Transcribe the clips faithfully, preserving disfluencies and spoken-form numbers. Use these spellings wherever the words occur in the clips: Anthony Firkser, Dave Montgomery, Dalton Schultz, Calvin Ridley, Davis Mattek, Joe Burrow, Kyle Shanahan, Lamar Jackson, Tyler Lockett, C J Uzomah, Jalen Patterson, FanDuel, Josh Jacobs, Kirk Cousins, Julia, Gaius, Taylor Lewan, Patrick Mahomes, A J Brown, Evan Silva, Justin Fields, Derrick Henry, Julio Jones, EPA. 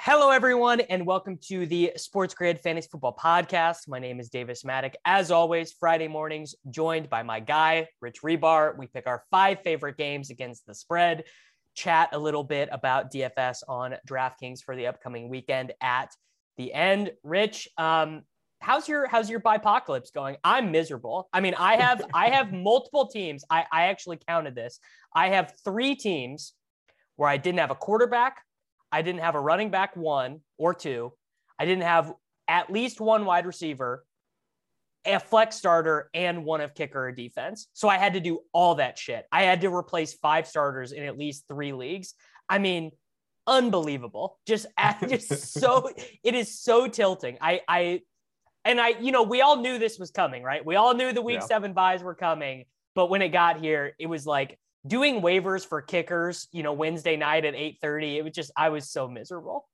Hello, everyone, and welcome to the Sports Grid Fantasy Football Podcast. My name is Davis Mattek. As always, Friday mornings, joined by my guy, Rich Hribar. We pick our five favorite games against the spread, chat a little bit about D F S on DraftKings for the upcoming weekend at the end. Rich, um, how's your how's your bipocalypse going? I'm miserable. I mean, I have I have multiple teams. I, I actually counted this. I have three teams where I didn't have a quarterback. I didn't have a running back one or two. I didn't have at least one wide receiver, a flex starter, and one of kicker or defense. So I had to do all that shit. I had to replace five starters in at least three leagues. I mean, unbelievable. Just, just so, it is so tilting. I, I, and I, you know, we all knew this was coming, right? We all knew the week yeah. seven buys were coming, but when it got here, it was like, doing waivers for kickers, you know, Wednesday night at eight thirty, it was just, I was so miserable.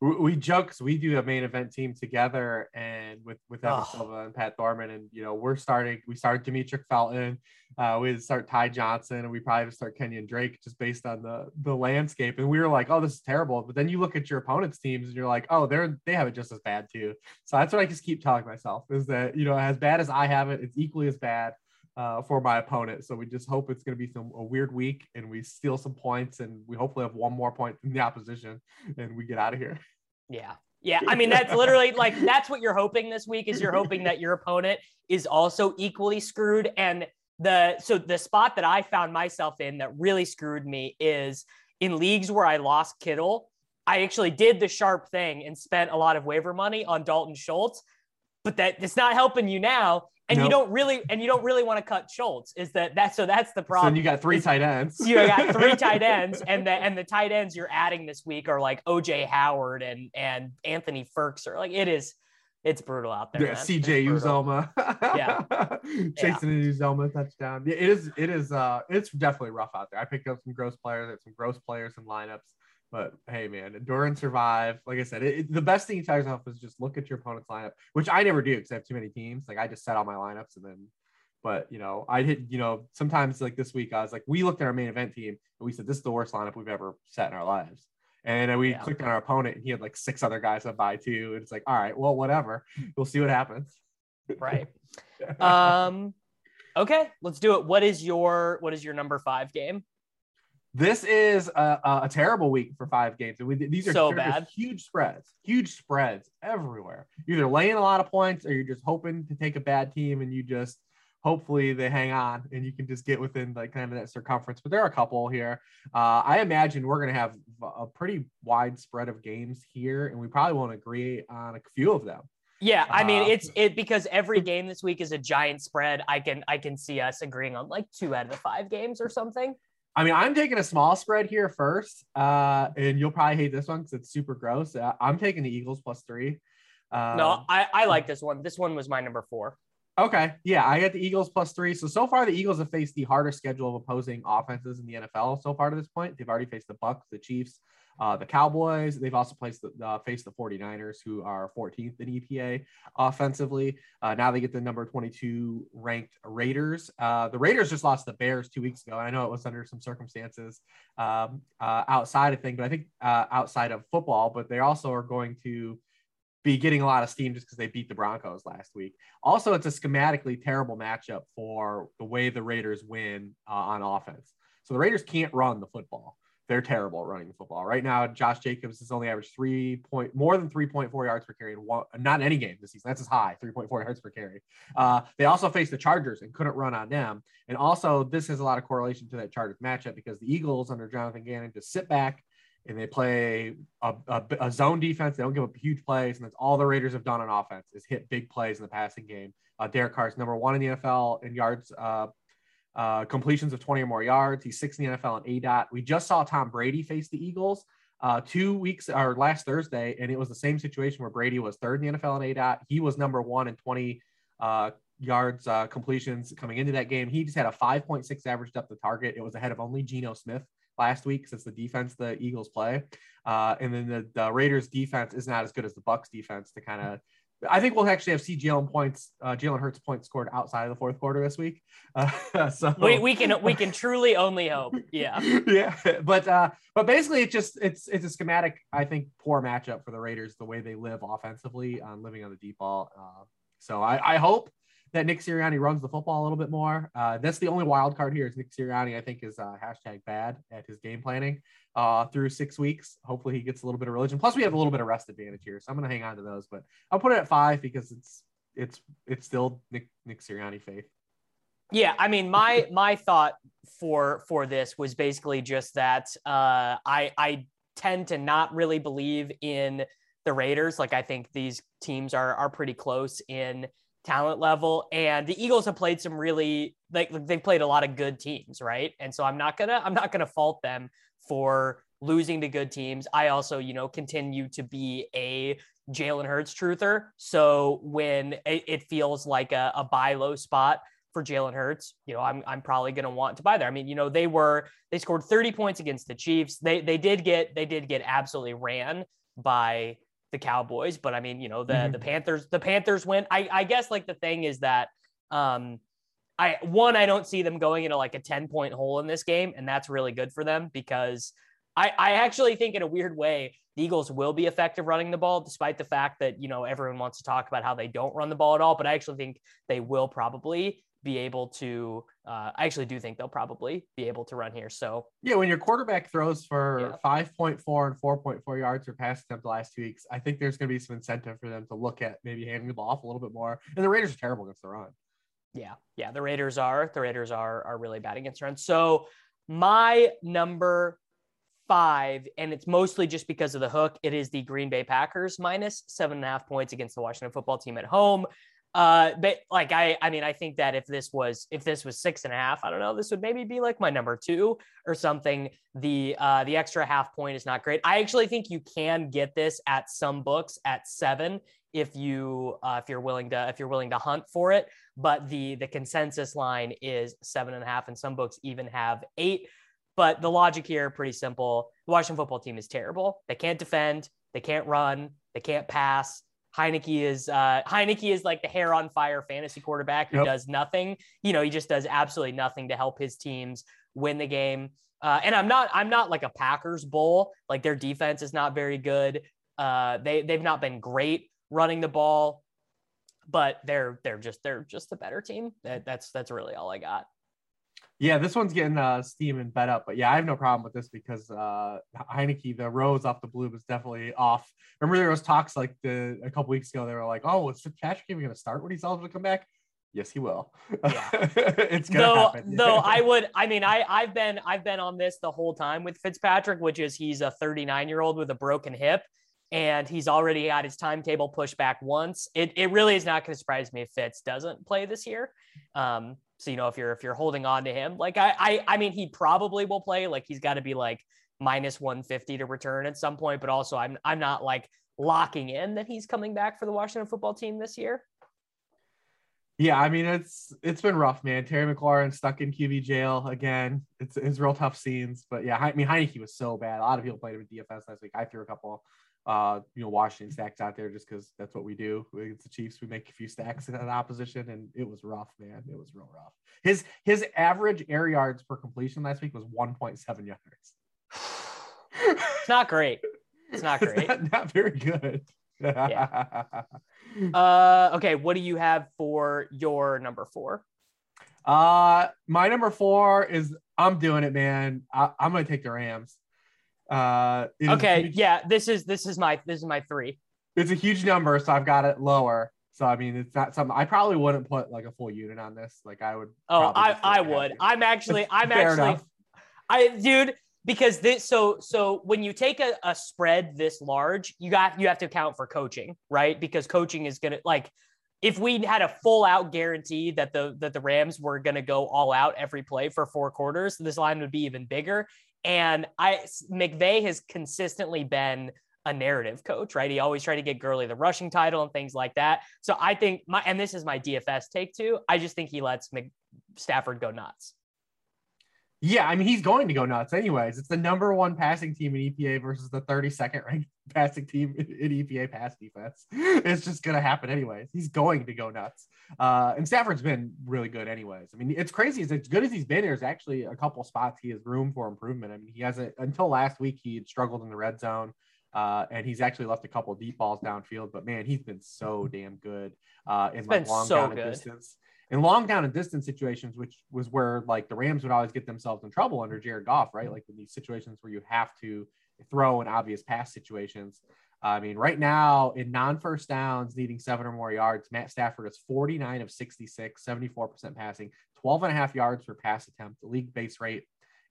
We, we joke because we do a main event team together and with, with Evan Silva and Pat Thorman. And, you know, we're starting, we started Demetric Felton. Uh, we had to start Ty Johnson and we probably would start Kenyon Drake just based on the, the landscape. And we were like, oh, this is terrible. But then you look at your opponent's teams and you're like, oh, they're, they have it just as bad too. So that's what I just keep telling myself is that, you know, as bad as I have it, it's equally as bad uh for my opponent. So we just hope it's going to be some a weird week and we steal some points and we hopefully have one more point from the opposition and we get out of here. Yeah. Yeah. I mean, that's literally like, that's what you're hoping this week is you're hoping that your opponent is also equally screwed. And the, so the spot that I found myself in that really screwed me is in leagues where I lost Kittle. I actually did the sharp thing and spent a lot of waiver money on Dalton Schultz, but that it's not helping you now. And nope. you don't really, and you don't really want to cut Schultz. Is that that? So that's the problem. So you got three tight ends. You got three tight ends, and the and the tight ends you're adding this week are like O J Howard and and Anthony Firkser. Like it is, it's brutal out there. Yeah, C J Uzomah. Yeah, chasing yeah. an Uzomah touchdown. It is. It is. Uh, it's definitely rough out there. I picked up some gross players. There's some gross players and lineups. But hey, man, endure and survive. Like I said, it, it, the best thing you tell yourself is just look at your opponent's lineup, which I never do because I have too many teams. Like I just set all my lineups and then, but you know, I hit, you know, sometimes like this week, I was like, we looked at our main event team and we said, this is the worst lineup we've ever set in our lives. And we yeah. clicked on our opponent and he had like six other guys on bye too. And it's like, all right, well, whatever. We'll see what happens. Right. um, okay, let's do it. What is your, what is your number five game? This is a, a terrible week for five games. And we, these are so bad. huge spreads, huge spreads everywhere. You're either laying a lot of points or you're just hoping to take a bad team and you just hopefully they hang on and you can just get within like kind of that circumference. But there are a couple here. Uh, I imagine we're going to have a pretty wide spread of games here and we probably won't agree on a few of them. Yeah, I mean, it's it because every game this week is a giant spread. I can I can see us agreeing on like two out of the five games or something. I mean, I'm taking a small spread here first, uh, and you'll probably hate this one because it's super gross. Uh, I'm taking the Eagles plus three. Um, no, I, I like this one. This one was my number four. Okay. Yeah, I got the Eagles plus three. So, so far, the Eagles have faced the harder schedule of opposing offenses in the N F L so far to this point. They've already faced the Bucks, the Chiefs, uh, the Cowboys. They've also placed the, uh, faced the forty-niners, who are fourteenth in E P A offensively. Uh, now they get the number twenty-two ranked Raiders. Uh, the Raiders just lost the Bears two weeks ago. And I know it was under some circumstances um, uh, outside of things, but I think uh, outside of football, but they also are going to be getting a lot of steam just because they beat the Broncos last week. Also, it's a schematically terrible matchup for the way the Raiders win uh, on offense. So the Raiders can't run the football. they're terrible at running the football. Right now, Josh Jacobs has only averaged three point more than three point four yards per carry in one, not in any game this season. That's as high, three point four yards per carry. Uh, they also faced the Chargers and couldn't run on them. And also, this has a lot of correlation to that Chargers matchup because the Eagles under Jonathan Gannon just sit back and they play a, a, a zone defense. They don't give up huge plays, and that's all the Raiders have done on offense is hit big plays in the passing game. Uh, Derek Carr is number one in the N F L in yards uh, uh, completions of twenty or more yards. He's sixth in the N F L in A DOT. We just saw Tom Brady face the Eagles uh, two weeks or last Thursday, and it was the same situation where Brady was third in the N F L in A DOT. He was number one in twenty uh, yards uh, completions coming into that game. He just had a five point six average depth of target. It was ahead of only Geno Smith last week, since the defense the Eagles play. Uh, and then the, the Raiders defense is not as good as the Bucs defense to kind of, I think we'll actually have see Jalen points, uh, Jalen Hurts points scored outside of the fourth quarter this week. Uh, so we, we can, we can truly only hope. Yeah. yeah. But, uh, but basically it's just, it's, it's a schematic, I think, poor matchup for the Raiders, the way they live offensively on uh, living on the deep ball. Uh, so I, I hope that Nick Sirianni runs the football a little bit more. Uh, that's the only wild card here is Nick Sirianni, I think, is uh, hashtag bad at his game planning uh, through six weeks. Hopefully he gets a little bit of religion. Plus we have a little bit of rest advantage here. So I'm going to hang on to those, but I'll put it at five because it's, it's, it's still Nick, Nick Sirianni faith. Yeah. I mean, my, my thought for, for this was basically just that uh, I, I tend to not really believe in the Raiders. Like, I think these teams are, are pretty close in talent level, and the Eagles have played some really like they've played a lot of good teams, right? And so I'm not gonna I'm not gonna fault them for losing to good teams. I also, you know, continue to be a Jalen Hurts truther. So when it, it feels like a, a buy low spot for Jalen Hurts, you know, I'm I'm probably gonna want to buy there. I mean, you know, they were they scored thirty points against the Chiefs. They they did get they did get absolutely ran by the Cowboys, but I mean, you know, the, mm-hmm. the Panthers, the Panthers win. I, I guess like the thing is that um, I, one, I don't see them going into like a ten point hole in this game. And that's really good for them because I, I actually think in a weird way, the Eagles will be effective running the ball, despite the fact that, you know, everyone wants to talk about how they don't run the ball at all, but I actually think they will probably be able to, uh, I actually do think they'll probably be able to run here. So yeah, when your quarterback throws for yeah. five point four and four point four yards or pass attempt the last two weeks, I think there's going to be some incentive for them to look at maybe handing the ball off a little bit more. And the Raiders are terrible against the run. Yeah. Yeah. The Raiders are, the Raiders are, are really bad against the run. So my number five, and it's mostly just because of the hook, it is the Green Bay Packers minus seven and a half points against the Washington football team at home. Uh, but like, I, I mean, I think that if this was, if this was six and a half, I don't know, this would maybe be like my number two or something. The, uh, the extra half point is not great. I actually think you can get this at some books at seven, if you, uh, if you're willing to, if you're willing to hunt for it, but the, the consensus line is seven and a half and some books even have eight, but the logic here, pretty simple. The Washington football team is terrible. They can't defend, they can't run, they can't pass. Heineke is uh, Heineke is like the hair on fire fantasy quarterback who yep. does nothing. You know, he just does absolutely nothing to help his teams win the game. Uh, and I'm not I'm not like a Packers bull. Like their defense is not very good. Uh, they they've not been great running the ball, but they're they're just they're just the better team. That, that's that's really all I got. Yeah, this one's getting uh, steam and bet up, but yeah, I have no problem with this because uh, Heineke, the rose off the bloom is definitely off. Remember there was talks like the a couple weeks ago, they were like, "Oh, is Patrick even going to start when he's eligible to come back?" Yes, he will. Yeah, it's gonna though, happen. Though I would, I mean, I I've been I've been on this the whole time with Fitzpatrick, which is he's a thirty-nine year old with a broken hip, and he's already got his timetable pushed back once. It it really is not going to surprise me if Fitz doesn't play this year. Um, So, you know, if you're, if you're holding on to him, like I, I, I mean, he probably will play, like he's got to be like minus one fifty to return at some point, but also I'm, I'm not like locking in that he's coming back for the Washington football team this year. Yeah. I mean, it's, it's been rough, man. Terry McLaurin stuck in Q B jail again. It's, it's real tough scenes, but yeah, I mean, Heineke was so bad. A lot of people played with D F S last week. I threw a couple uh you know Washington stacks out there just because that's what we do against the Chiefs. We make a few stacks in that opposition, and it was rough, man. It was real rough. His his average air yards per completion last week was one point seven yards. It's not great. It's not great. It's not, not very good. Yeah. Uh okay, what do you have for your number four? Uh my number four is I'm doing it, man. I, I'm gonna take the Rams. Uh, okay, huge, yeah, this is this is my this is my three. It's a huge number, so I've got it lower. So I mean, it's not something I probably wouldn't put like a full unit on this. Like I would. Oh, I I would. I'm actually I'm Fair actually enough. I dude because this so so when you take a, a spread this large, you got you have to account for coaching, right? Because coaching is gonna like. If we had a full out guarantee that the that the Rams were going to go all out every play for four quarters, this line would be even bigger. And I McVay has consistently been a narrative coach, right? He always tried to get Gurley the rushing title and things like that. So I think my and this is my D F S take too. I just think he lets Mc, Stafford go nuts. Yeah, I mean, he's going to go nuts anyways. It's the number one passing team in E P A versus the thirty-second ranked passing team in E P A pass defense. It's just going to happen anyways. He's going to go nuts. Uh, and Stafford's been really good anyways. I mean, it's crazy. It's as good as he's been, there's actually a couple spots he has room for improvement. I mean, he hasn't – until last week, he had struggled in the red zone. Uh, and he's actually left a couple of deep balls downfield. But, man, he's been so damn good uh, in like long so down and distance. In long down and distance situations, which was where like the Rams would always get themselves in trouble under Jared Goff, right? Like in these situations where you have to throw in obvious pass situations. I mean, right now in non-first downs needing seven or more yards, Matt Stafford is forty-nine of sixty-six, seventy-four percent passing, twelve and a half yards per pass attempt. The league base rate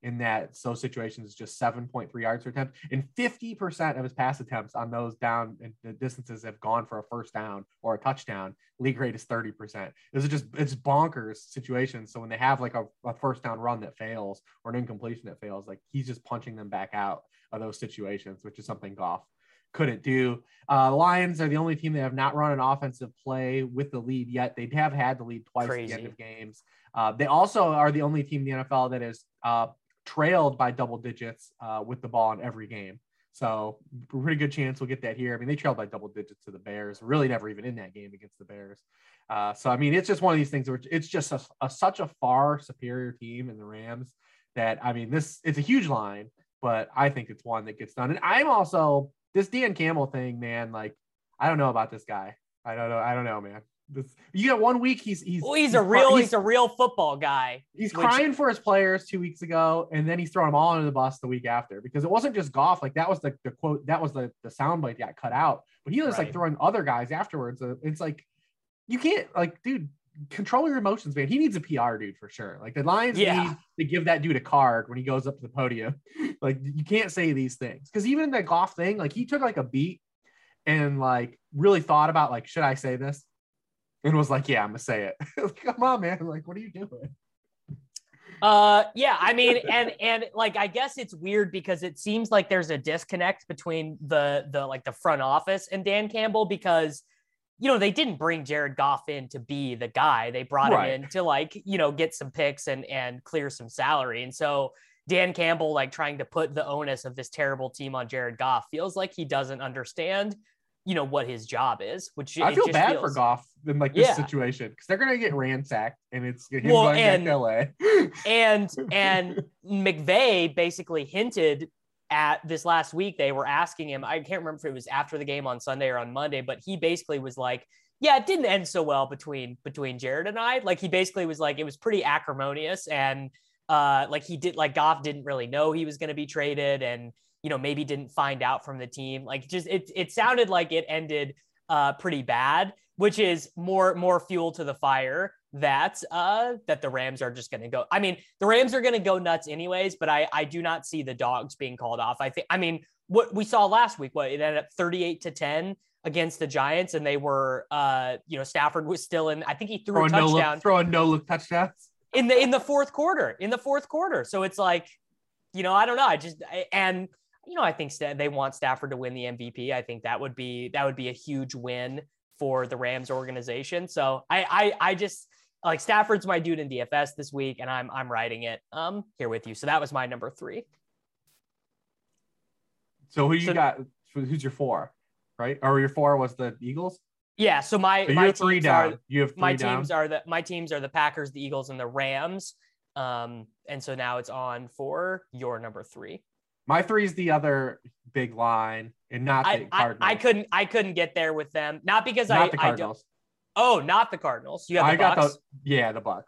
in that so situations is just seven point three yards per attempt. And fifty percent of his pass attempts on those down and the distances have gone for a first down or a touchdown. League rate is thirty percent. This is just, it's bonkers situations. So when they have like a, a first down run that fails or an incompletion that fails, like he's just punching them back out of those situations, which is something Goff couldn't do. Uh, Lions are the only team that have not run an offensive play with the lead yet. They have had the lead twice Crazy. At the end of games. Uh, they also are the only team in the N F L that is, uh, trailed by double digits uh, with the ball in every game. So pretty good chance we'll get that here. I mean, they trailed by double digits to the Bears, really never even in that game against the Bears. Uh, so, I mean, it's just one of these things where it's just a, a, such a far superior team in the Rams that, I mean, this it's a huge line, but I think it's one that gets done. And I'm also this Dan Campbell thing, man, like, I don't know about this guy. I don't know. I don't know, man. This, you got one week he's he's, well, he's, he's a real he's, he's a real football guy. He's which, crying for his players two weeks ago, and then he's throwing them all under the bus the week after because it wasn't just Goff. Like that was the, the quote that was the the soundbite that got cut out. But he was right. like throwing other guys afterwards. It's like you can't like, dude, control your emotions, man. He needs a P R dude for sure. Like the Lions yeah. need to give that dude a card when he goes up to the podium. Like you can't say these things because even the Goff thing, like he took like a beat and like really thought about like should I say this. And was like, yeah, I'm gonna say it. Like, come on, man. Like, what are you doing? Uh, yeah, I mean, and and like, I guess it's weird because it seems like there's a disconnect between the the like the front office and Dan Campbell because, you know, they didn't bring Jared Goff in to be the guy. They brought right. him in to like, you know, get some picks and and clear some salary. And so Dan Campbell, like, trying to put the onus of this terrible team on Jared Goff feels like he doesn't understand, you know, what his job is, which I feel just bad feels. For Goff in like this yeah. situation because they're going to get ransacked and it's him well, going and, back to L A. and, and McVay basically hinted at this last week. They were asking him, I can't remember if it was after the game on Sunday or on Monday, but he basically was like, yeah, it didn't end so well between, between Jared and I. Like he basically was like, it was pretty acrimonious. And uh, like he did, like Goff didn't really know he was going to be traded and, you know, maybe didn't find out from the team. Like just, it it sounded like it ended uh, pretty bad, which is more, more fuel to the fire that, uh, that the Rams are just going to go. I mean, the Rams are going to go nuts anyways, but I, I do not see the dogs being called off. I think, I mean, what we saw last week, what it ended up thirty-eight to ten against the Giants. And they were, uh, you know, Stafford was still in, I think he threw throw a touchdown, no, throw a no look touchdowns in the, in the fourth quarter, in the fourth quarter. So it's like, you know, I don't know. I just, I, and, you know, I think they want Stafford to win the M V P. I think that would be that would be a huge win for the Rams organization. So I I, I just like Stafford's my dude in D F S this week, and I'm I'm riding it um here with you. So that was my number three. So who you so, got? Who's your four? Right? Or your four was the Eagles? Yeah. So my so my teams three down. Are you have three my down. Teams are the my teams are the Packers, the Eagles, and the Rams. Um, and so now it's on for your number three. My three is the other big line, and not the I, Cardinals. I, I couldn't, I couldn't get there with them, not because not I. Not the Cardinals. I don't, oh, not the Cardinals. You have the I Bucs. Got the, yeah, the Bucs.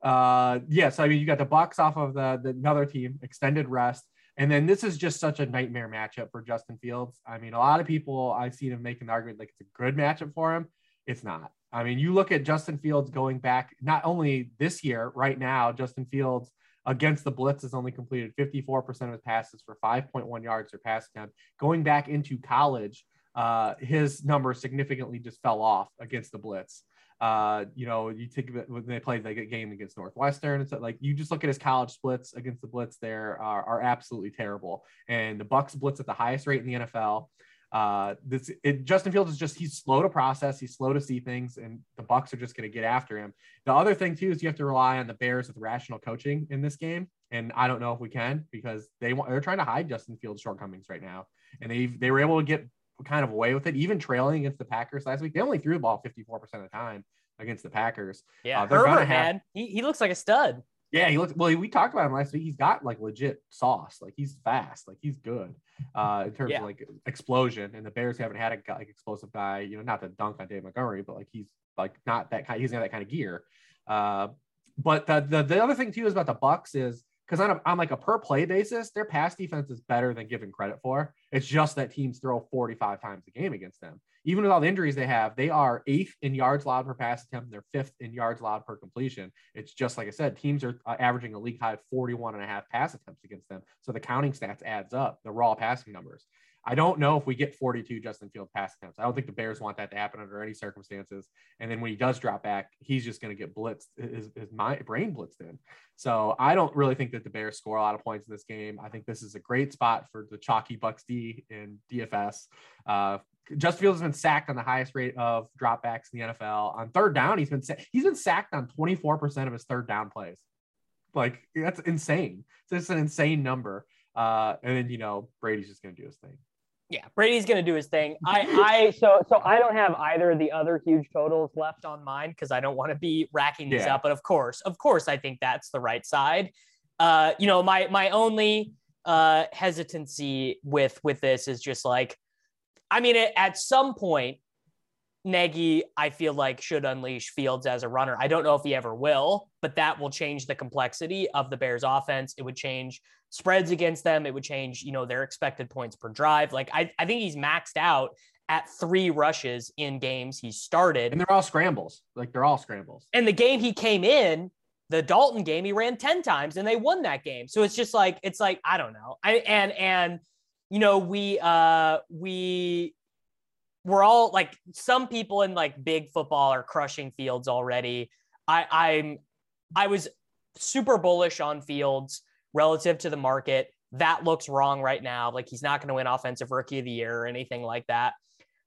Uh, yes, yeah, so, I mean you got the Bucs off of the, the another team, extended rest, And then this is just such a nightmare matchup for Justin Fields. I mean, a lot of people I've seen him making the argument like it's a good matchup for him. It's not. I mean, you look at Justin Fields going back, not only this year, right now, Justin Fields against the blitz has only completed fifty-four percent of his passes for five point one yards per pass attempt. Going back into college, uh, his number significantly just fell off against the blitz. Uh, you know, you take when they played like a game against Northwestern and stuff, like you just look at his college splits against the blitz, there are, are absolutely terrible. And the Bucks blitz at the highest rate in the N F L. Uh, this it, Justin Fields is just, he's slow to process. He's slow to see things, and the Bucks are just going to get after him. The other thing too, is you have to rely on the Bears with rational coaching in this game. And I don't know if we can, because they want, they're trying to hide Justin Fields' shortcomings right now. And they they were able to get kind of away with it, even trailing against the Packers last week. They only threw the ball fifty-four percent of the time against the Packers. Yeah, uh, Herbert have, had he, he looks like a stud. Yeah, he looks well. We talked about him last week. He's got like legit sauce. Like he's fast. Like he's good uh, in terms yeah. of like explosion. And the Bears haven't had a guy, like explosive guy. You know, not to dunk on Dave Montgomery, but like he's like not that kind. He's not that kind of gear. Uh, but the, the the other thing too is about the Bucks is. Because on, on like a per play basis, their pass defense is better than given credit for. It's just that teams throw forty-five times a game against them. Even with all the injuries they have, they are eighth in yards allowed per pass attempt, and they're fifth in yards allowed per completion. It's just like I said, teams are uh, averaging a league high forty-one and a half pass attempts against them. So the counting stats adds up, the raw passing numbers. I don't know if we get forty-two Justin Fields pass attempts. I don't think the Bears want that to happen under any circumstances. And then when he does drop back, he's just going to get blitzed. His, his mind, brain blitzed in. So I don't really think that the Bears score a lot of points in this game. I think this is a great spot for the chalky Bucks D in D F S. Uh, Justin Fields has been sacked on the highest rate of dropbacks in the N F L. On third down, he's been sa- he's been sacked on twenty-four percent of his third down plays. Like that's insane. It's an insane number. Uh, and then you know Brady's just going to do his thing. Yeah, Brady's going to do his thing. I, I, so, so I don't have either of the other huge totals left on mine because I don't want to be racking these yeah. up. But of course, of course, I think that's the right side. Uh, you know, my my only uh, hesitancy with with this is just like, I mean, it, at some point, Nagy, I feel like, should unleash Fields as a runner. I don't know if he ever will, but that will change the complexity of the Bears offense. It would change spreads against them. It would change, you know, their expected points per drive. Like I, I think he's maxed out at three rushes in games he started. And they're all scrambles. Like they're all scrambles. And the game he came in, the Dalton game, he ran ten times and they won that game. So it's just like, it's like, I don't know. I, and, and, you know, we, uh, we, we're all like some people in like big football are crushing Fields already. I I'm, I was super bullish on Fields relative to the market. That looks wrong right now. Like he's not going to win offensive rookie of the year or anything like that,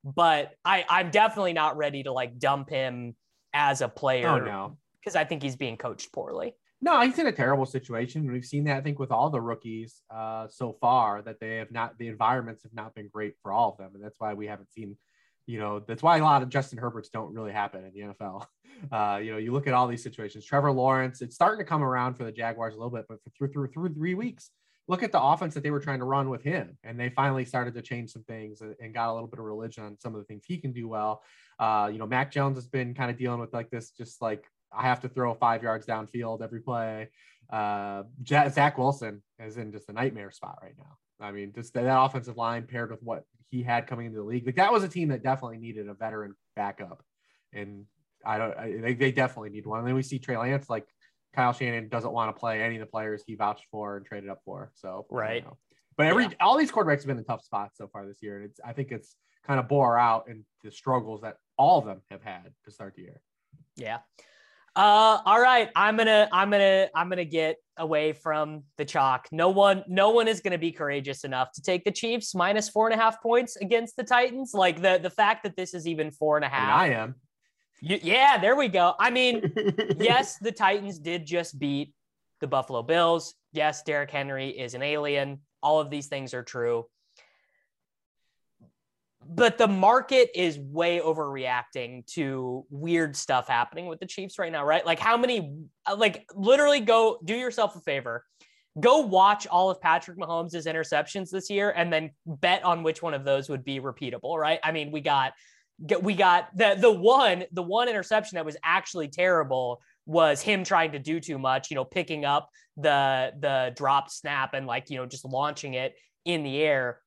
but I I'm definitely not ready to like dump him as a player. Oh, no. Cause I think he's being coached poorly. No, he's in a terrible situation. We've seen that, I think, with all the rookies uh, so far, that they have not, the environments have not been great for all of them. And that's why we haven't seen, you know, that's why a lot of Justin Herberts don't really happen in the N F L. Uh, you know, you look at all these situations, Trevor Lawrence, it's starting to come around for the Jaguars a little bit, but through through through three weeks, look at the offense that they were trying to run with him. And they finally started to change some things and got a little bit of religion on some of the things he can do well. Uh, you know, Mac Jones has been kind of dealing with like this, just like, I have to throw five yards downfield every play. Uh, Zach Wilson is in just a nightmare spot right now. I mean, just that, that offensive line paired with what he had coming into the league, like that was a team that definitely needed a veteran backup. And I don't, I, they, they definitely need one. And then we see Trey Lance, like Kyle Shanahan doesn't want to play any of the players he vouched for and traded up for. So, right. You know. But every, yeah. all these quarterbacks have been in tough spots so far this year. And it's, I think it's kind of bore out in the struggles that all of them have had to start the year. Yeah. Uh, all right. I'm going to, I'm going to, I'm going to get away from the chalk. No one, no one is going to be courageous enough to take the Chiefs minus four and a half points against the Titans. Like the, the fact that this is even four and a half. And I am. You, yeah, there we go. I mean, yes, the Titans did just beat the Buffalo Bills. Yes. Derrick Henry is an alien. All of these things are true, but the market is way overreacting to weird stuff happening with the Chiefs right now, right? Like how many, like literally go do yourself a favor, go watch all of Patrick Mahomes' interceptions this year and then bet on which one of those would be repeatable, right? I mean, we got, we got the, the one, the one interception that was actually terrible was him trying to do too much, you know, picking up the, the dropped snap and like, you know, just launching it in the air.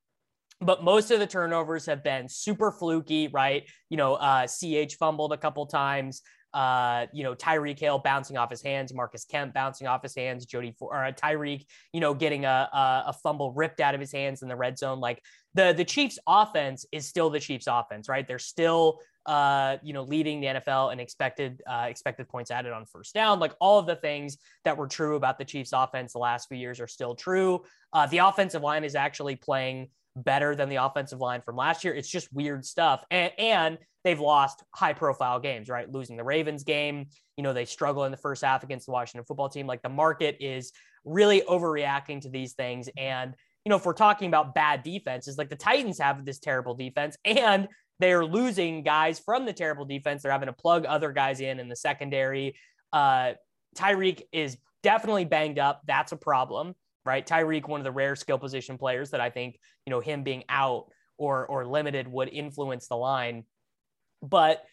But most of the turnovers have been super fluky, right? You know, uh, C H fumbled a couple times. Uh, you know, Tyreek Hill bouncing off his hands, Marcus Kemp bouncing off his hands, Jody for, or Tyreek, you know, getting a, a a fumble ripped out of his hands in the red zone. Like the the Chiefs' offense is still the Chiefs' offense, right? They're still uh, you know, leading the N F L in expected uh, expected points added on first down. Like all of the things that were true about the Chiefs' offense the last few years are still true. Uh, the offensive line is actually playing better than the offensive line from last year. It's just weird stuff. And and they've lost high profile games, right? Losing the Ravens game. You know, they struggle in the first half against the Washington football team. Like the market is really overreacting to these things. And, you know, if we're talking about bad defenses, like the Titans have this terrible defense and they're losing guys from the terrible defense. They're having to plug other guys in in the secondary. Uh, Tyreek is definitely banged up. That's a problem. Right? Tyreek, one of the rare skill position players that I think, you know, him being out or or limited would influence the line. But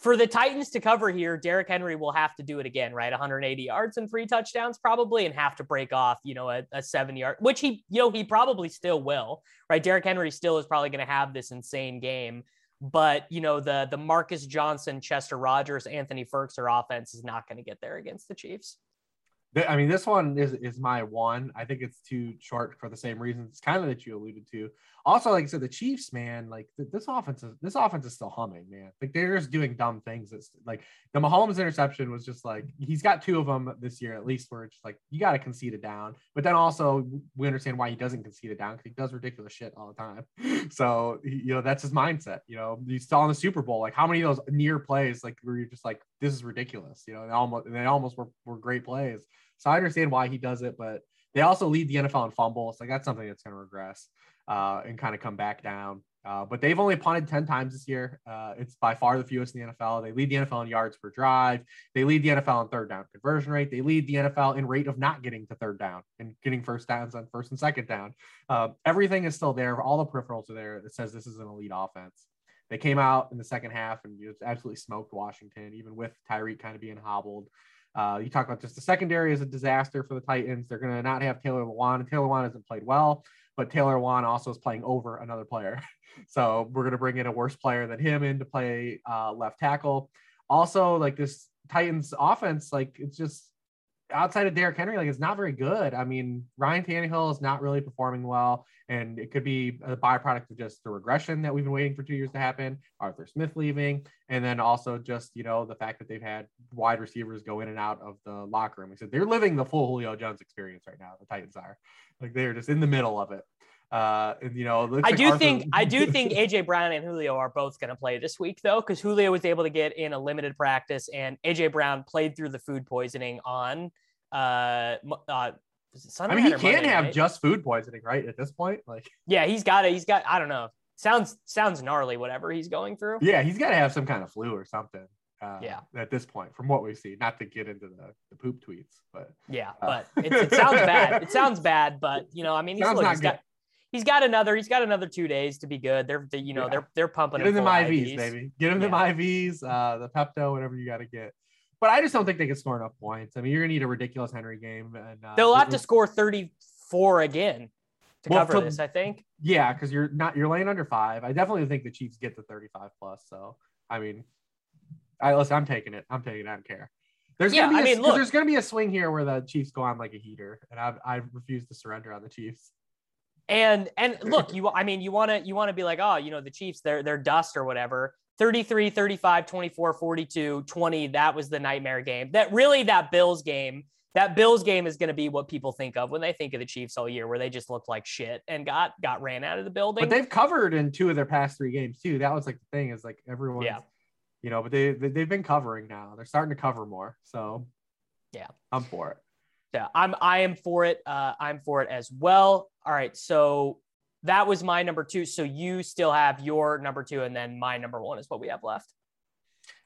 for the Titans to cover here, Derrick Henry will have to do it again, right? one hundred eighty yards and three touchdowns probably, and have to break off, you know, a, a seventy yard, which he, you know, he probably still will, right? Derrick Henry still is probably going to have this insane game. But, you know, the the Marcus Johnson, Chester Rogers, Anthony Firkser offense is not going to get there against the Chiefs. I mean, this one is, is my one. I think it's too short for the same reasons kind of that you alluded to. Also, like I said, the Chiefs, man, like this offense is this offense is still humming, man. Like they're just doing dumb things. It's like the Mahomes interception was just like, he's got two of them this year at least, where it's just like you got to concede it down. But then also we understand why he doesn't concede it down, because he does ridiculous shit all the time. So you know that's his mindset. You know, you saw in the Super Bowl, like how many of those near plays, like where you're just like, this is ridiculous. You know, they almost they almost were, were great plays. So I understand why he does it, but they also lead the N F L in fumbles. Like that's something that's going to regress uh, and kind of come back down. Uh, but they've only punted ten times this year. Uh, it's by far the fewest in the N F L. They lead the N F L in yards per drive. They lead the N F L in third down conversion rate. They lead the N F L in rate of not getting to third down and getting first downs on first and second down. Uh, everything is still there. All the peripherals are there that says this is an elite offense. They came out in the second half and just absolutely smoked Washington, even with Tyreek kind of being hobbled. Uh, you talk about just the secondary is a disaster for the Titans. They're going to not have Taylor Lewan. Taylor Lewan hasn't played well, but Taylor Lewan also is playing over another player. So we're going to bring in a worse player than him in to play uh, left tackle. Also, like this Titans offense, like it's just outside of Derrick Henry, like it's not very good. I mean, Ryan Tannehill is not really performing well, and it could be a byproduct of just the regression that we've been waiting for two years to happen, Arthur Smith leaving, and then also just, you know, the fact that they've had wide receivers go in and out of the locker room. We said they're living the full Julio Jones experience right now. The Titans are like, they're just in the middle of it. Uh, and, you know, I like do Arthur- think I do think A J Brown and Julio are both going to play this week, though, because Julio was able to get in a limited practice, and A J Brown played through the food poisoning on uh, uh Sunday. I mean, he can't Monday, have right? just food poisoning, right? At this point, like yeah, he's got it. He's got I don't know. Sounds sounds gnarly. Whatever he's going through. Yeah, he's got to have some kind of flu or something. Uh, yeah. At this point, from what we see, not to get into the, the poop tweets, but yeah, uh, but it, it sounds bad. It sounds bad, but you know, I mean, he's, look, he's got. He's got another. He's got another two days to be good. They're, they, you know, yeah. they're they're pumping. Get him them I Vs, baby. Get him yeah. them I Vs, uh, the Pepto, whatever you got to get. But I just don't think they can score enough points. I mean, you're gonna need a ridiculous Henry game, and uh, they'll have to score thirty-four again to well, cover to, this. I think. Yeah, because you're not you're laying under five. I definitely think the Chiefs get to thirty-five plus. So I mean, I listen. I'm taking it. I'm taking it. I don't care. There's yeah, gonna be I a, mean, look, there's gonna be a swing here where the Chiefs go on like a heater, and I I refuse to surrender on the Chiefs. And, and look, you, I mean, you want to, you want to be like, oh, you know, the Chiefs, they're, they're dust or whatever, thirty-three, thirty-five, twenty-four, forty-two, twenty. That was the nightmare game that really, that Bills game, that Bills game is going to be what people think of when they think of the Chiefs all year, where they just looked like shit and got, got ran out of the building. But they've covered in two of their past three games too. That was like the thing is like everyone, yeah. you know, but they, they, they've been covering now. They're starting to cover more. So yeah, I'm for it. Yeah, I'm, I am for it. Uh, I'm for it as well. All right. So that was my number two. So you still have your number two, and then my number one is what we have left.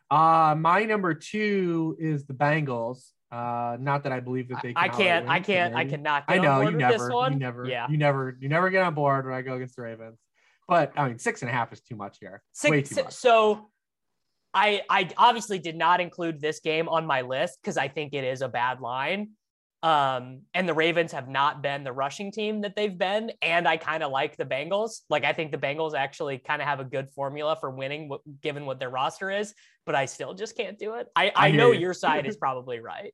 Uh, my number two is the Bengals. Uh, not that I believe that they can. I can't, I can't, I cannot. Get I know on board you never, this one. you never, yeah. you never, you never get on board when I go against the Ravens, but I mean, six and a half is too much here. Six, Way too much. So I, I obviously did not include this game on my list because I think it is a bad line. Um, and the Ravens have not been the rushing team that they've been. And I kind of like the Bengals. Like, I think the Bengals actually kind of have a good formula for winning w- given what their roster is, but I still just can't do it. I, I, I know your side is probably right.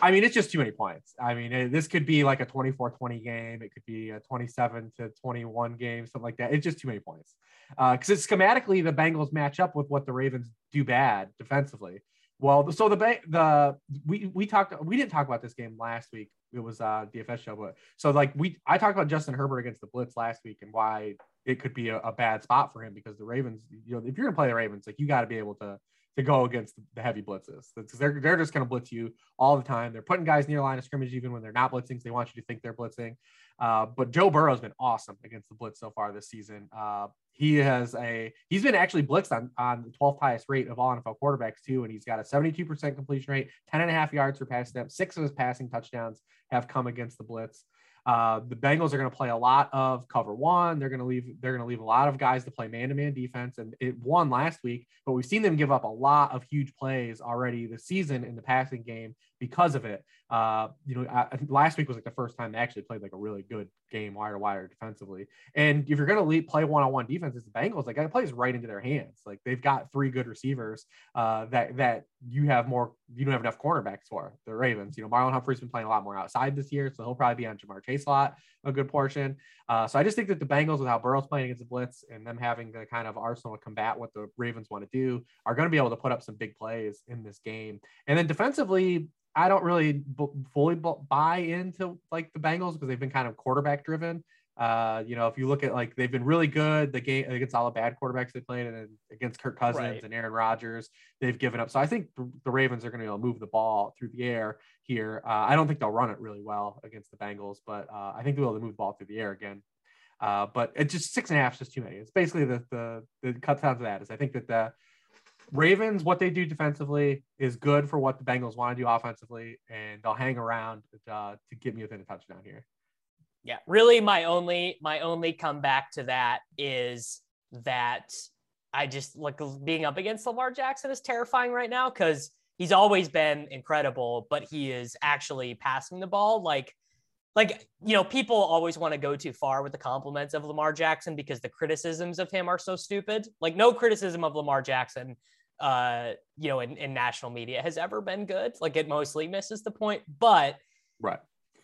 I mean, it's just too many points. I mean, it, this could be like a twenty-four twenty game. It could be a twenty-seven to twenty-one game, something like that. It's just too many points. Uh, cause it's schematically the Bengals match up with what the Ravens do bad defensively. Well, so the, the, we, we talked, we didn't talk about this game last week. It was uh D F S show, but so like we, I talked about Justin Herbert against the blitz last week and why it could be a, a bad spot for him because the Ravens, you know, if you're gonna play the Ravens, like you got to be able to, to go against the heavy blitzes. That's they're, they're just going to blitz you all the time. They're putting guys near line of scrimmage, even when they're not blitzing. So they want you to think they're blitzing. Uh, but Joe Burrow has been awesome against the blitz so far this season. Uh, he has a, he's been actually blitzed on, on the twelfth highest rate of all N F L quarterbacks too. And he's got a seventy-two percent completion rate, ten and a half yards per pass attempt. Six of his passing touchdowns have come against the blitz. Uh, the Bengals are going to play a lot of cover one. They're going to leave, they're going to leave a lot of guys to play man-to-man defense. And it won last week, but we've seen them give up a lot of huge plays already this season in the passing game because of it. Uh, you know, I, last week was like the first time they actually played like a really good game wire to wire defensively. And if you're going to lead, play one-on-one defenses, the Bengals, like that plays right into their hands. Like they've got three good receivers uh, that, that you have more, you don't have enough cornerbacks for the Ravens. You know, Marlon Humphrey's been playing a lot more outside this year, so he'll probably be on Jamar Chase a lot, a good portion. Uh, so I just think that the Bengals, with how Burrow's playing against the blitz and them having the kind of arsenal to combat what the Ravens want to do, are going to be able to put up some big plays in this game. And then defensively, I don't really b- fully b- buy into like the Bengals because they've been kind of quarterback driven. Uh, you know, if you look at like, they've been really good the game against all the bad quarterbacks they played, and then against Kirk Cousins right. and Aaron Rodgers, they've given up. So I think the Ravens are going to be able to move the ball through the air here. Uh, I don't think they'll run it really well against the Bengals, but uh, I think they'll be able to move the ball through the air again. Uh, but it's just six and a half is just too many. It's basically the, the, the cut down to that is I think that the Ravens, what they do defensively is good for what the Bengals want to do offensively, and they'll hang around uh, to get me within a touchdown here. Yeah, really my only my only comeback to that is that I just like being up against Lamar Jackson is terrifying right now because he's always been incredible, but he is actually passing the ball like like, you know, people always want to go too far with the compliments of Lamar Jackson because the criticisms of him are so stupid. Like no criticism of Lamar Jackson, uh, you know, in, in national media has ever been good. Like it mostly misses the point, but right.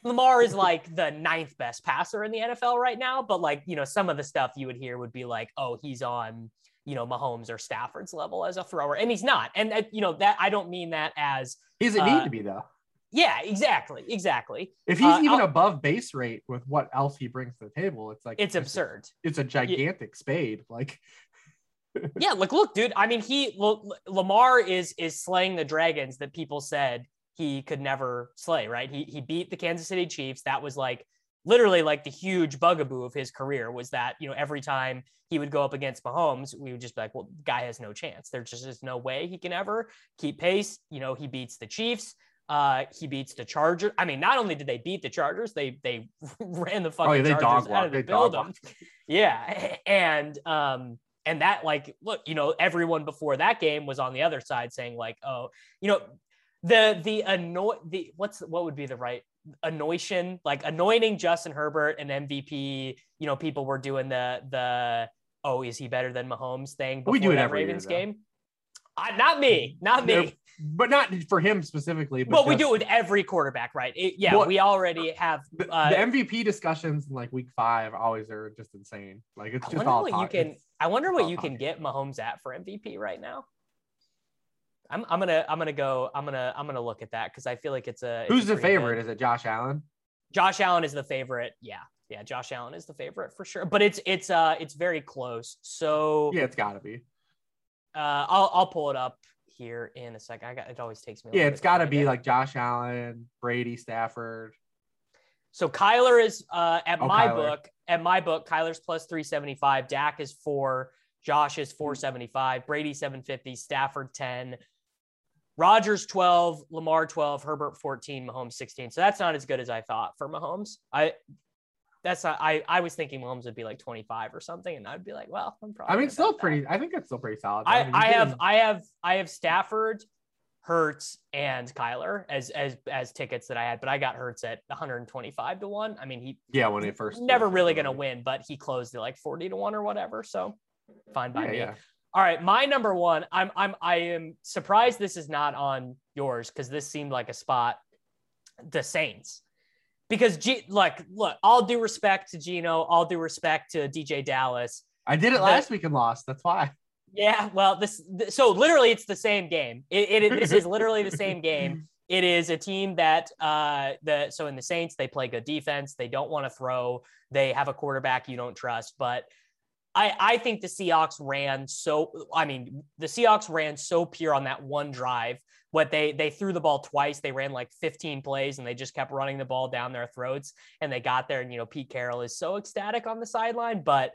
Lamar is like the ninth best passer in the N F L right now, but like, you know, some of the stuff you would hear would be like, oh, he's on, you know, Mahomes or Stafford's level as a thrower. And he's not. And uh, you know, that I don't mean that as he doesn't uh, need to be though. Yeah, exactly. Exactly. If he's uh, even I'll, above base rate with what else he brings to the table, it's like, it's, it's absurd. A, it's a gigantic yeah. spade. Like, yeah, look, look, dude. I mean, he, look, Lamar is, is slaying the dragons that people said he could never slay, right? He he beat the Kansas City Chiefs. That was like literally like the huge bugaboo of his career was that, you know, every time he would go up against Mahomes, we would just be like, well, guy has no chance. There's just there's no way he can ever keep pace. You know, he beats the Chiefs. Uh, he beats the Chargers. I mean, not only did they beat the Chargers, they they ran the fucking oh, yeah, they Chargers out of the building. Yeah, and um. And that like, look, you know, everyone before that game was on the other side saying like, oh, you know, The, the annoy, the, what's, what would be the right anointing, like anointing Justin Herbert an M V P, you know, people were doing the, the, oh, is he better than Mahomes thing before we do it that every Ravens year, game? I, not me, not me. No, but not for him specifically. But well, just, we do it with every quarterback, right? It, yeah, well, we already have. Uh, the, the M V P discussions in like week five always are just insane. Like it's I just all what you can. It's, I wonder what you can get Mahomes at for M V P right now. I'm I'm gonna I'm gonna go I'm gonna I'm gonna look at that because I feel like it's a. It's Who's a the favorite? Good. Is it Josh Allen? Josh Allen is the favorite. Yeah, yeah. Josh Allen is the favorite for sure. But it's it's uh it's very close. So yeah, it's gotta be. Uh, I'll I'll pull it up here in a second. I got it. Always takes me. A yeah, it's gotta be like Josh Allen, Brady, Stafford. So Kyler is uh at oh, my Kyler. book at my book. Kyler's plus three seventy five. Dak is four. Josh is four seventy five. Brady seven fifty. Stafford ten. Rodgers twelve, Lamar twelve, Herbert fourteen, Mahomes sixteen. So that's not as good as I thought for Mahomes. I that's not, I I was thinking Mahomes would be like twenty-five or something, and I'd be like, well, I'm probably. I mean, still pretty. That. I think that's still pretty solid. I, I, mean, I have didn't... I have I have Stafford, Hurts, and Kyler as as as tickets that I had, but I got Hurts at one twenty-five to one. I mean, he yeah when he first never really going to win, but he closed at like forty to one or whatever. So fine by yeah, me. Yeah. All right, my number one. I'm I'm I am surprised this is not on yours because this seemed like a spot. The Saints. Because, G, like, look, all due respect to Geno, all due respect to D J Dallas. I did it last the, week and lost. That's why. Yeah, well, this, this so literally it's the same game. It, it this is literally the same game. It is a team that uh, the so in the Saints they play good defense. They don't want to throw. They have a quarterback you don't trust. But I I think the Seahawks ran so. I mean, the Seahawks ran so pure on that one drive. What they they threw the ball twice. They ran like fifteen plays and they just kept running the ball down their throats and they got there. And, you know, Pete Carroll is so ecstatic on the sideline. But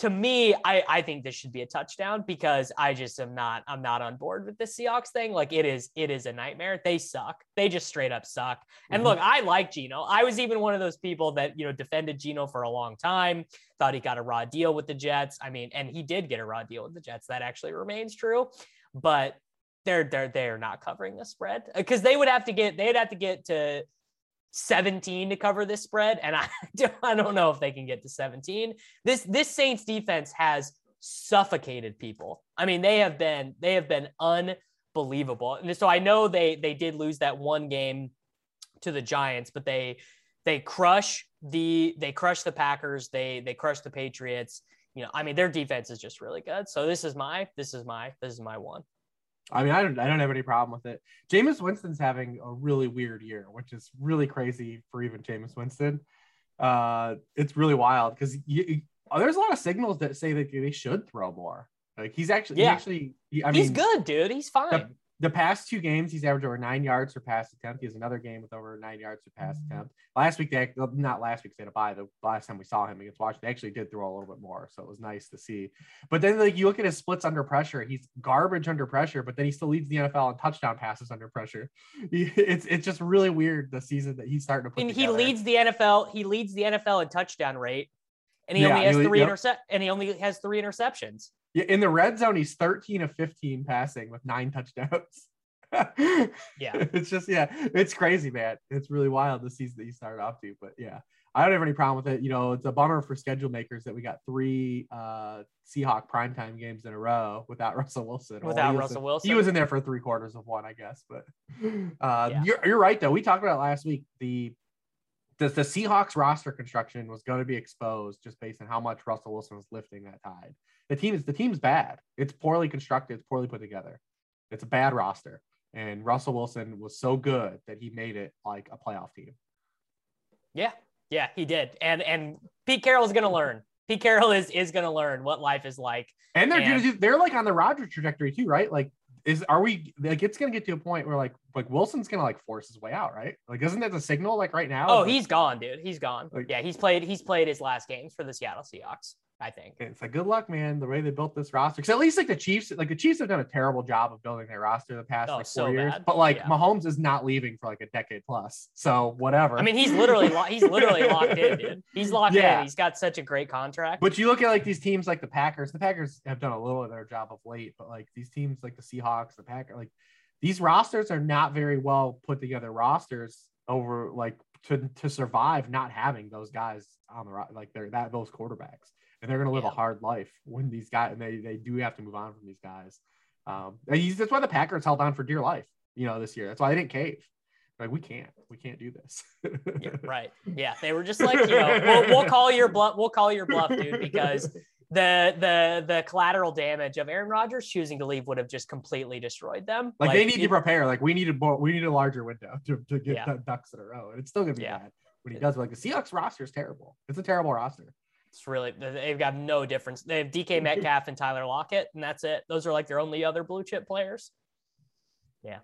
to me, I, I think this should be a touchdown because I just am not I'm not on board with the Seahawks thing. Like it is it is a nightmare. They suck. They just straight up suck. Mm-hmm. And look, I like Geno. I was even one of those people that, you know, defended Geno for a long time, thought he got a raw deal with the Jets. I mean, and he did get a raw deal with the Jets. That actually remains true. But They're they're they're not covering the spread because they would have to get they'd have to get to seventeen to cover this spread, and I don't, I don't know if they can get to seventeen. This this Saints defense has suffocated people. I mean, they have been they have been unbelievable. And so I know they they did lose that one game to the Giants, but they they crush the they crush the Packers. They they crush the Patriots. You know, I mean, their defense is just really good. So this is my this is my this is my one. I mean, I don't I don't have any problem with it. Jameis Winston's having a really weird year, which is really crazy for even Jameis Winston. Uh, it's really wild because there's a lot of signals that say that they should throw more. Like he's actually, yeah. he actually he, I he's mean, good, dude. He's fine. The, the past two games, he's averaged over nine yards per pass attempt. He has another game with over nine yards per pass mm-hmm. attempt. Last week, they not last week, they had a bye. The last time we saw him against Washington, they actually did throw a little bit more, so it was nice to see. But then, like you look at his splits under pressure, he's garbage under pressure. But then he still leads the N F L in touchdown passes under pressure. He, it's it's just really weird the season that he's starting to put. And together. he leads the N F L. He leads the N F L in touchdown rate, and he yeah, only has he, three yep. intercept. And he only has three interceptions. Yeah, in the red zone, he's thirteen of fifteen passing with nine touchdowns. yeah. It's just, yeah, it's crazy, man. It's really wild the season that he started off to, but yeah, I don't have any problem with it. You know, it's a bummer for schedule makers that we got three uh, Seahawk primetime games in a row without Russell Wilson. Without Russell in, Wilson. He was in there for three quarters of one, I guess, but uh, yeah. you're, you're right though. We talked about it last week. The, The, the Seahawks roster construction was going to be exposed just based on how much Russell Wilson was lifting that tide. The team is the team's bad. It's poorly constructed. It's poorly put together. It's a bad roster. And Russell Wilson was so good that he made it like a playoff team. Yeah, yeah, he did. And and Pete Carroll is going to learn. Pete Carroll is is going to learn what life is like. And they're and- they're like on the Rodgers trajectory too, right? Like. Is are we like it's gonna get to a point where like like Wilson's gonna like force his way out, right? Like isn't that the signal like right now? Oh, he's like, gone, dude. He's gone. Like, yeah, he's played he's played his last games for the Seattle Seahawks, I think. It's like good luck, man. The way they built this roster. Because at least like the Chiefs, like the Chiefs have done a terrible job of building their roster the past oh, like four so years. Bad. But like yeah. Mahomes is not leaving for like a decade plus. So whatever. I mean, he's literally lo- he's literally locked in, dude. He's locked yeah. in. He's got such a great contract. But you look at like these teams like the Packers. The Packers have done a little of their job of late, but like these teams like the Seahawks, the Packers, like these rosters are not very well put together rosters over like to to survive not having those guys on the roster like they're that those quarterbacks. And they're going to live yeah. a hard life when these guys, and they, they do have to move on from these guys. Um, he's, that's why the Packers held on for dear life, you know, this year. That's why they didn't cave. Like, we can't, we can't do this. yeah, right. Yeah. They were just like, you know, we'll, we'll call your bluff. We'll call your bluff, dude, because the, the, the collateral damage of Aaron Rodgers choosing to leave would have just completely destroyed them. Like, like they need it, to prepare. Like we need a, we need a larger window to, to get yeah. the ducks in a row. And it's still going to be yeah. bad when he does. But like the Seahawks roster is terrible. It's a terrible roster. It's really, they've got no difference. They have D K Metcalf and Tyler Lockett, and that's it. Those are like their only other blue chip players. Yeah.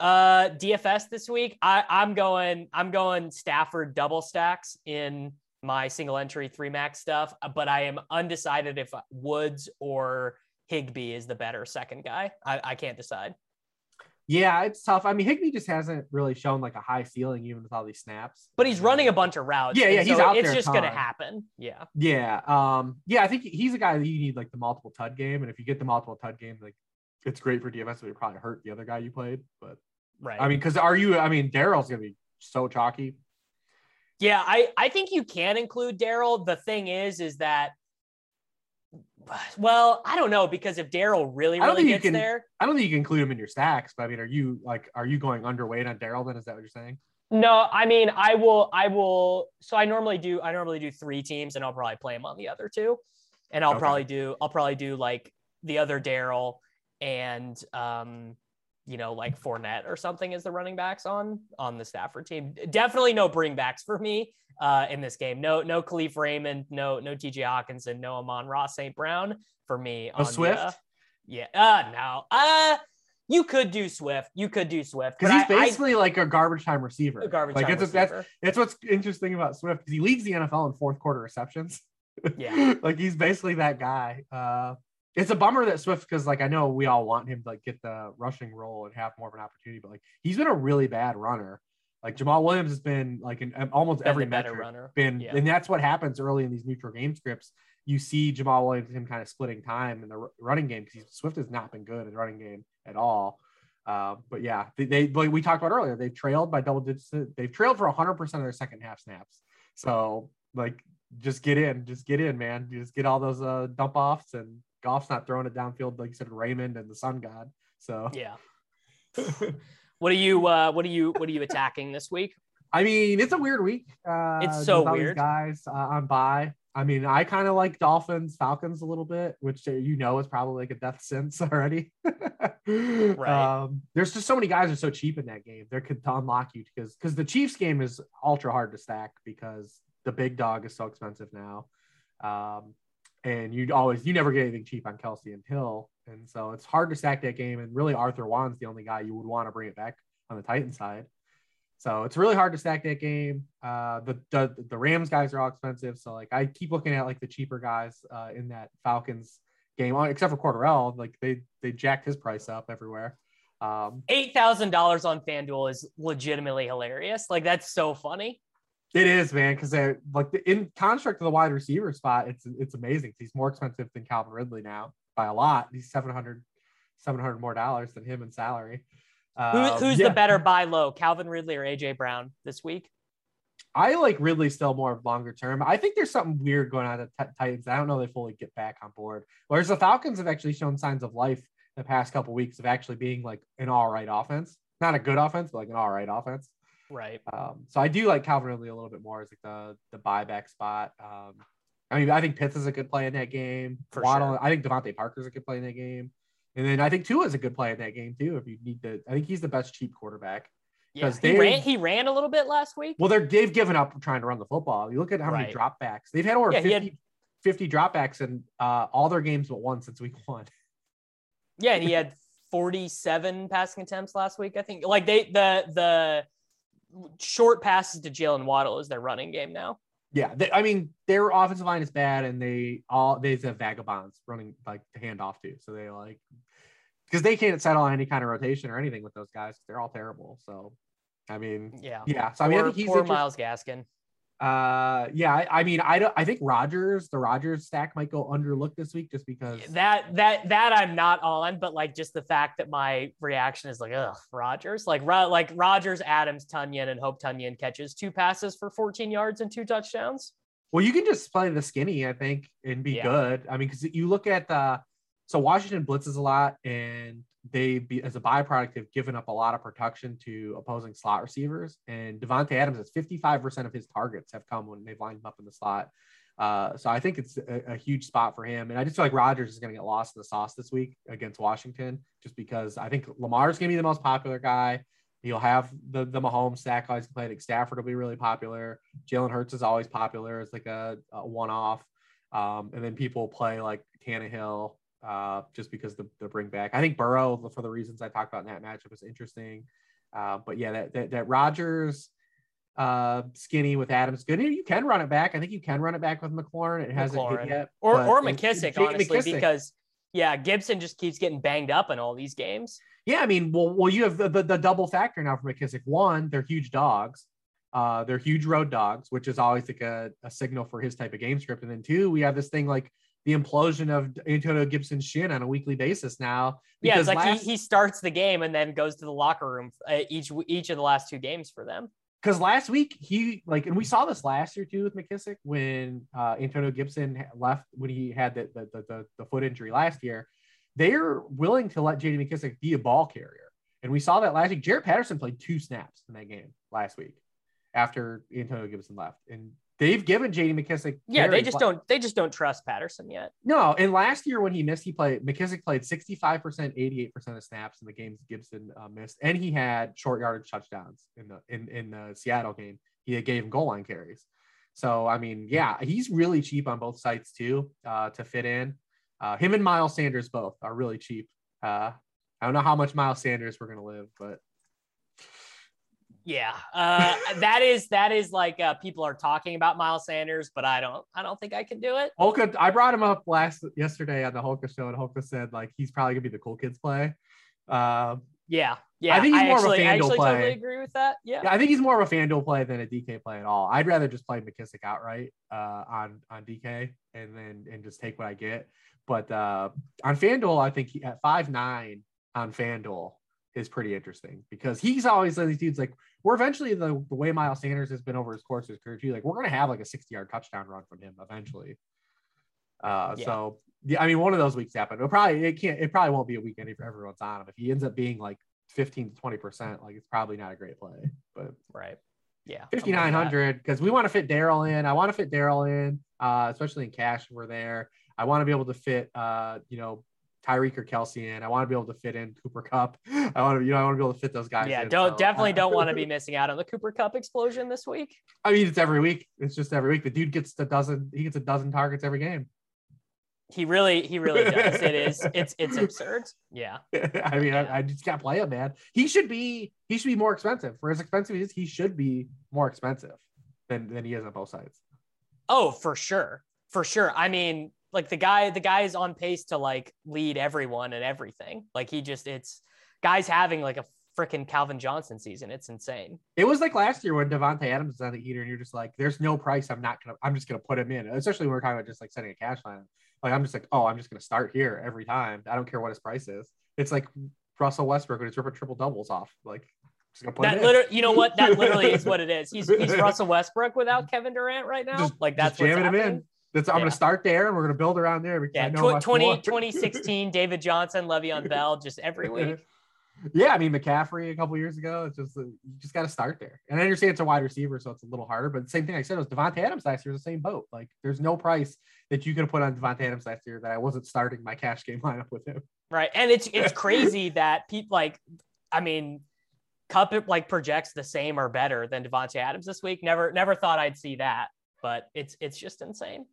Uh, D F S this week. I, I'm going, I'm going Stafford double stacks in my single entry three max stuff, but I am undecided if Woods or Higbee is the better second guy. I, I can't decide. Yeah, it's tough. I mean, Higbee just hasn't really shown like a high ceiling, even with all these snaps. But he's running a bunch of routes. Yeah, yeah, he's so out it's there. It's just going to happen. Yeah. Yeah. Um, yeah, I think he's a guy that you need like the multiple T U D game. And if you get the multiple T U D game, like it's great for D F S, but it probably hurt the other guy you played. But right. I mean, because are you, I mean, Daryl's going to be so chalky. Yeah, I, I think you can include Daryl. The thing is, is that, well, I don't know, because if Daryl really, really gets can, there, I don't think you can include him in your stacks, but I mean, are you like, are you going underweight on Daryl then? Is that what you're saying? No, I mean, I will, I will. So I normally do, I normally do three teams and I'll probably play him on the other two. And I'll okay. probably do, I'll probably do like the other Daryl and, um, you know, like Fournette or something as the running backs on, on the Stafford team. Definitely no bring backs for me uh, in this game. No, no Khalif Raymond, no, no T J Hawkinson, no Amon-Ra Saint Brown for me. On Swift? The, yeah. Uh, no. Uh, you could do Swift. You could do Swift. Cause he's I, basically I, like a garbage time receiver. A garbage like time it's, receiver. That's, that's what's interesting about Swift. Cause he leads the N F L in fourth quarter receptions. Yeah. Like he's basically that guy. Uh, It's a bummer that Swift, because like I know we all want him to like get the rushing role and have more of an opportunity, but like he's been a really bad runner. Like Jamal Williams has been like in almost been every metric runner. Been, yeah. And that's what happens early in these neutral game scripts. You see Jamal Williams him kind of splitting time in the r- running game because Swift has not been good in the running game at all. Uh, but yeah, they, they like we talked about earlier, they've trailed by double digits. They've trailed for one hundred percent of their second half snaps. So like just get in, just get in, man. You just get all those uh, dump offs and. Goff's not throwing it downfield like you said, Raymond and the Sun God. So yeah. What are you? Uh, what are you? What are you attacking this week? I mean, it's a weird week. Uh, it's so weird. Guys uh, on bye. I mean, I kind of like Dolphins, Falcons a little bit, which uh, you know is probably like a death sentence already. Right. Um, there's just so many guys are so cheap in that game. There could to unlock you because because the Chiefs game is ultra hard to stack because the big dog is so expensive now. Um, And you always, you never get anything cheap on Kelsey and Hill. And so it's hard to stack that game. And really Arthur Juan's the only guy you would want to bring it back on the Titan side. So it's really hard to stack that game. Uh, the, the, the Rams guys are all expensive. So like, I keep looking at like the cheaper guys uh, in that Falcons game, except for Cordarrelle, like they, they jacked his price up everywhere. Um, eight thousand dollars on FanDuel is legitimately hilarious. Like that's so funny. It is, man, because they're like the in construct of the wide receiver spot. It's it's amazing. He's more expensive than Calvin Ridley now by a lot. He's seven hundred more dollars than him in salary. Um, Who, who's yeah. the better buy low, Calvin Ridley or A J Brown this week? I like Ridley still more longer term. I think there's something weird going on at the t- Titans. I don't know if they fully get back on board. Whereas the Falcons have actually shown signs of life the past couple of weeks of actually being like an all right offense, not a good offense, but like an all right offense. Right. Um, so I do like Calvin Ridley a little bit more as like the the buyback spot. Um, I mean, I think Pitts is a good play in that game. For Waddle, sure. I think Devontae Parker's a good play in that game. And then I think Tua is a good play in that game too. If you need to, I think he's the best cheap quarterback. Yeah, they, he, ran, he ran a little bit last week. Well, they're, they've given up trying to run the football. You look at how right. many dropbacks. They've had over yeah, fifty, had... fifty dropbacks in uh, all their games but one since week one. Yeah, and he had forty-seven passing attempts last week, I think. Like they the the short passes to Jalen Waddle is their running game now. Yeah. They, I mean, their offensive line is bad and they all, they have vagabonds running like to hand off to. So they like, cause they can't settle on any kind of rotation or anything with those guys. They're all terrible. So, I mean, yeah. Yeah. So I mean, poor, I think he's poor Miles Gaskin. Uh, yeah. I, I mean, I don't, I think Rodgers, the Rodgers stack might go underlooked this week just because that, that, that I'm not on, but like just the fact that my reaction is like, ugh, Rodgers, like, ro- like Rodgers, Adams, Tonyan, and Hope Tonyan catches two passes for fourteen yards and two touchdowns. Well, you can just play the skinny, I think, and be yeah. good. I mean, cause you look at the, so Washington blitzes a lot and they be as a byproduct, they've given up a lot of protection to opposing slot receivers. And Davante Adams is fifty-five percent of his targets have come when they've lined him up in the slot. Uh, so I think it's a, a huge spot for him. And I just feel like Rodgers is going to get lost in the sauce this week against Washington, just because I think Lamar's going to be the most popular guy. He'll have the, the Mahomes sack guys playing. Like Stafford will be really popular. Jalen Hurts is always popular. It's like a, a one-off. Um, and then people play like Tannehill, Uh, just because the, the bring back. I think Burrow, for the reasons I talked about in that matchup, is interesting. Uh, but yeah, that that, that Rodgers uh, skinny with Adams, good. You can run it back. I think you can run it back with McLaurin. It hasn't McLaurin. hit yet. Or, or McKissic, it, it, honestly, McKissic. because yeah, Gibson just keeps getting banged up in all these games. Yeah, I mean, well, well, you have the, the, the double factor now for McKissic. One, they're huge dogs. Uh, they're huge road dogs, which is always like a, a signal for his type of game script. And then two, we have this thing like the implosion of Antonio Gibson's shin on a weekly basis now. Yeah, it's like last, he, he starts the game and then goes to the locker room uh, each each of the last two games for them. Because last week he like, and we saw this last year too with McKissic when uh, Antonio Gibson left when he had the the, the the the foot injury last year. They're willing to let J D McKissic be a ball carrier, and we saw that last week. Jared Patterson played two snaps in that game last week after Antonio Gibson left, and they've given J D McKissic. Yeah, they just don't. They just don't trust Patterson yet. No, and last year when he missed, he played. McKissic played sixty-five percent, eighty-eight percent of snaps in the games Gibson uh, missed, and he had short yardage touchdowns in the in in the Seattle game. He gave him goal line carries. So I mean, yeah, he's really cheap on both sides too uh, to fit in. Uh, him and Miles Sanders both are really cheap. Uh, I don't know how much Miles Sanders we're gonna live, but. Yeah, uh, that is that is like uh, people are talking about Miles Sanders, but I don't I don't think I can do it. Holka, I brought him up last yesterday on the Holka show, and Holka said like he's probably gonna be the cool kids play. Uh, yeah, yeah, I think he's I more actually, of a FanDuel play. I totally agree with that. Yeah. yeah, I think he's more of a FanDuel play than a D K play at all. I'd rather just play McKissic outright uh, on on D K and then and just take what I get. But uh, on FanDuel, I think he, at five nine on FanDuel. Is pretty interesting because he's always like these dudes like we're eventually the, the way Miles Sanders has been over his course of his career too. Like we're going to have like a sixty yard touchdown run from him eventually. Uh, yeah. So yeah, I mean, one of those weeks happened. It probably, it can't, it probably won't be a week any for everyone's on him. If he ends up being like fifteen to twenty percent, like it's probably not a great play, but right. Yeah. fifty-nine hundred. Cause we want to fit Daryl in. I want to fit Daryl in, uh, especially in cash. We're there. I want to be able to fit, uh, you know, Tyreek or Kelsey in. I want to be able to fit in Cooper Kupp. I want to, you know, I want to be able to fit those guys. Yeah, in, don't so. definitely don't want to be missing out on the Cooper Kupp explosion this week. I mean, it's every week. It's just every week. The dude gets a dozen. He gets a dozen targets every game. He really, he really does. It is, it's, it's absurd. Yeah. I mean, yeah. I, I just can't play him, man. He should be, he should be more expensive. For as expensive as he is, he should be more expensive than than he is on both sides. Oh, for sure, for sure. I mean. Like the guy, the guy is on pace to like lead everyone and everything. Like he just, it's guys having like a freaking Calvin Johnson season. It's insane. It was like last year when Davante Adams was on the heater and you're just like, there's no price. I'm not going to, I'm just going to put him in. Especially when we're talking about just like setting a cash line. Like, I'm just like, oh, I'm just going to start here every time. I don't care what his price is. It's like Russell Westbrook when it's ripping triple doubles off. Like just gonna put that literally, you know what? That literally is what it is. He's, he's Russell Westbrook without Kevin Durant right now. Just, like that's what's happening. Him in. That's, I'm yeah. going to start there, and we're going to build around there. Yeah, I know twenty, twenty sixteen, David Johnson, Le'Veon Bell, just every week. Yeah, I mean, McCaffrey a couple years ago, it's just, you just got to start there. And I understand it's a wide receiver, so it's a little harder, but the same thing I said was Davante Adams last year was the same boat. Like, there's no price that you could have put on Davante Adams last year that I wasn't starting my cash game lineup with him. Right, and it's it's crazy that people, like, I mean, Kupp, like, projects the same or better than Davante Adams this week. Never, never thought I'd see that. But it's it's just insane.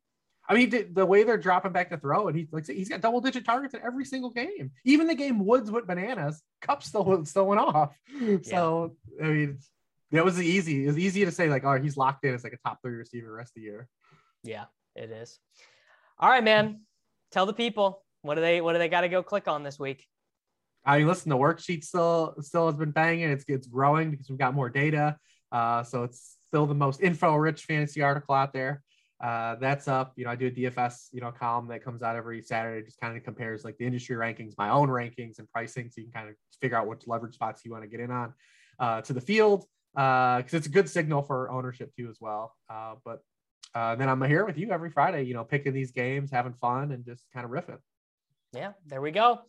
I mean, the, the way they're dropping back to throw, and he like he's got double digit targets in every single game. Even the game Woods went bananas, Kupp still still went off. Yeah. So I mean, that was easy. It's easy to say like, oh, he's locked in as like a top three receiver rest of the year. Yeah, it is. All right, man. Tell the people what do they what do they got to go click on this week. I mean, listen, the worksheet still still has been banging. It's it's growing because we've got more data. Uh, so it's. Still the most info-rich fantasy article out there. Uh, that's up. You know, I do a D F S, you know, column that comes out every Saturday. It just kind of compares like the industry rankings, my own rankings and pricing. So you can kind of figure out which leverage spots you want to get in on uh, to the field. Uh, Cause it's a good signal for ownership too, as well. Uh, but uh, then I'm here with you every Friday, you know, picking these games, having fun and just kind of riffing. Yeah, there we go.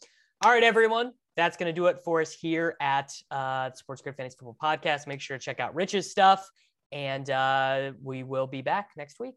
All right, everyone. That's going to do it for us here at uh, the Sports Grid Fantasy Football Podcast. Make sure to check out Rich's stuff. And uh, we will be back next week.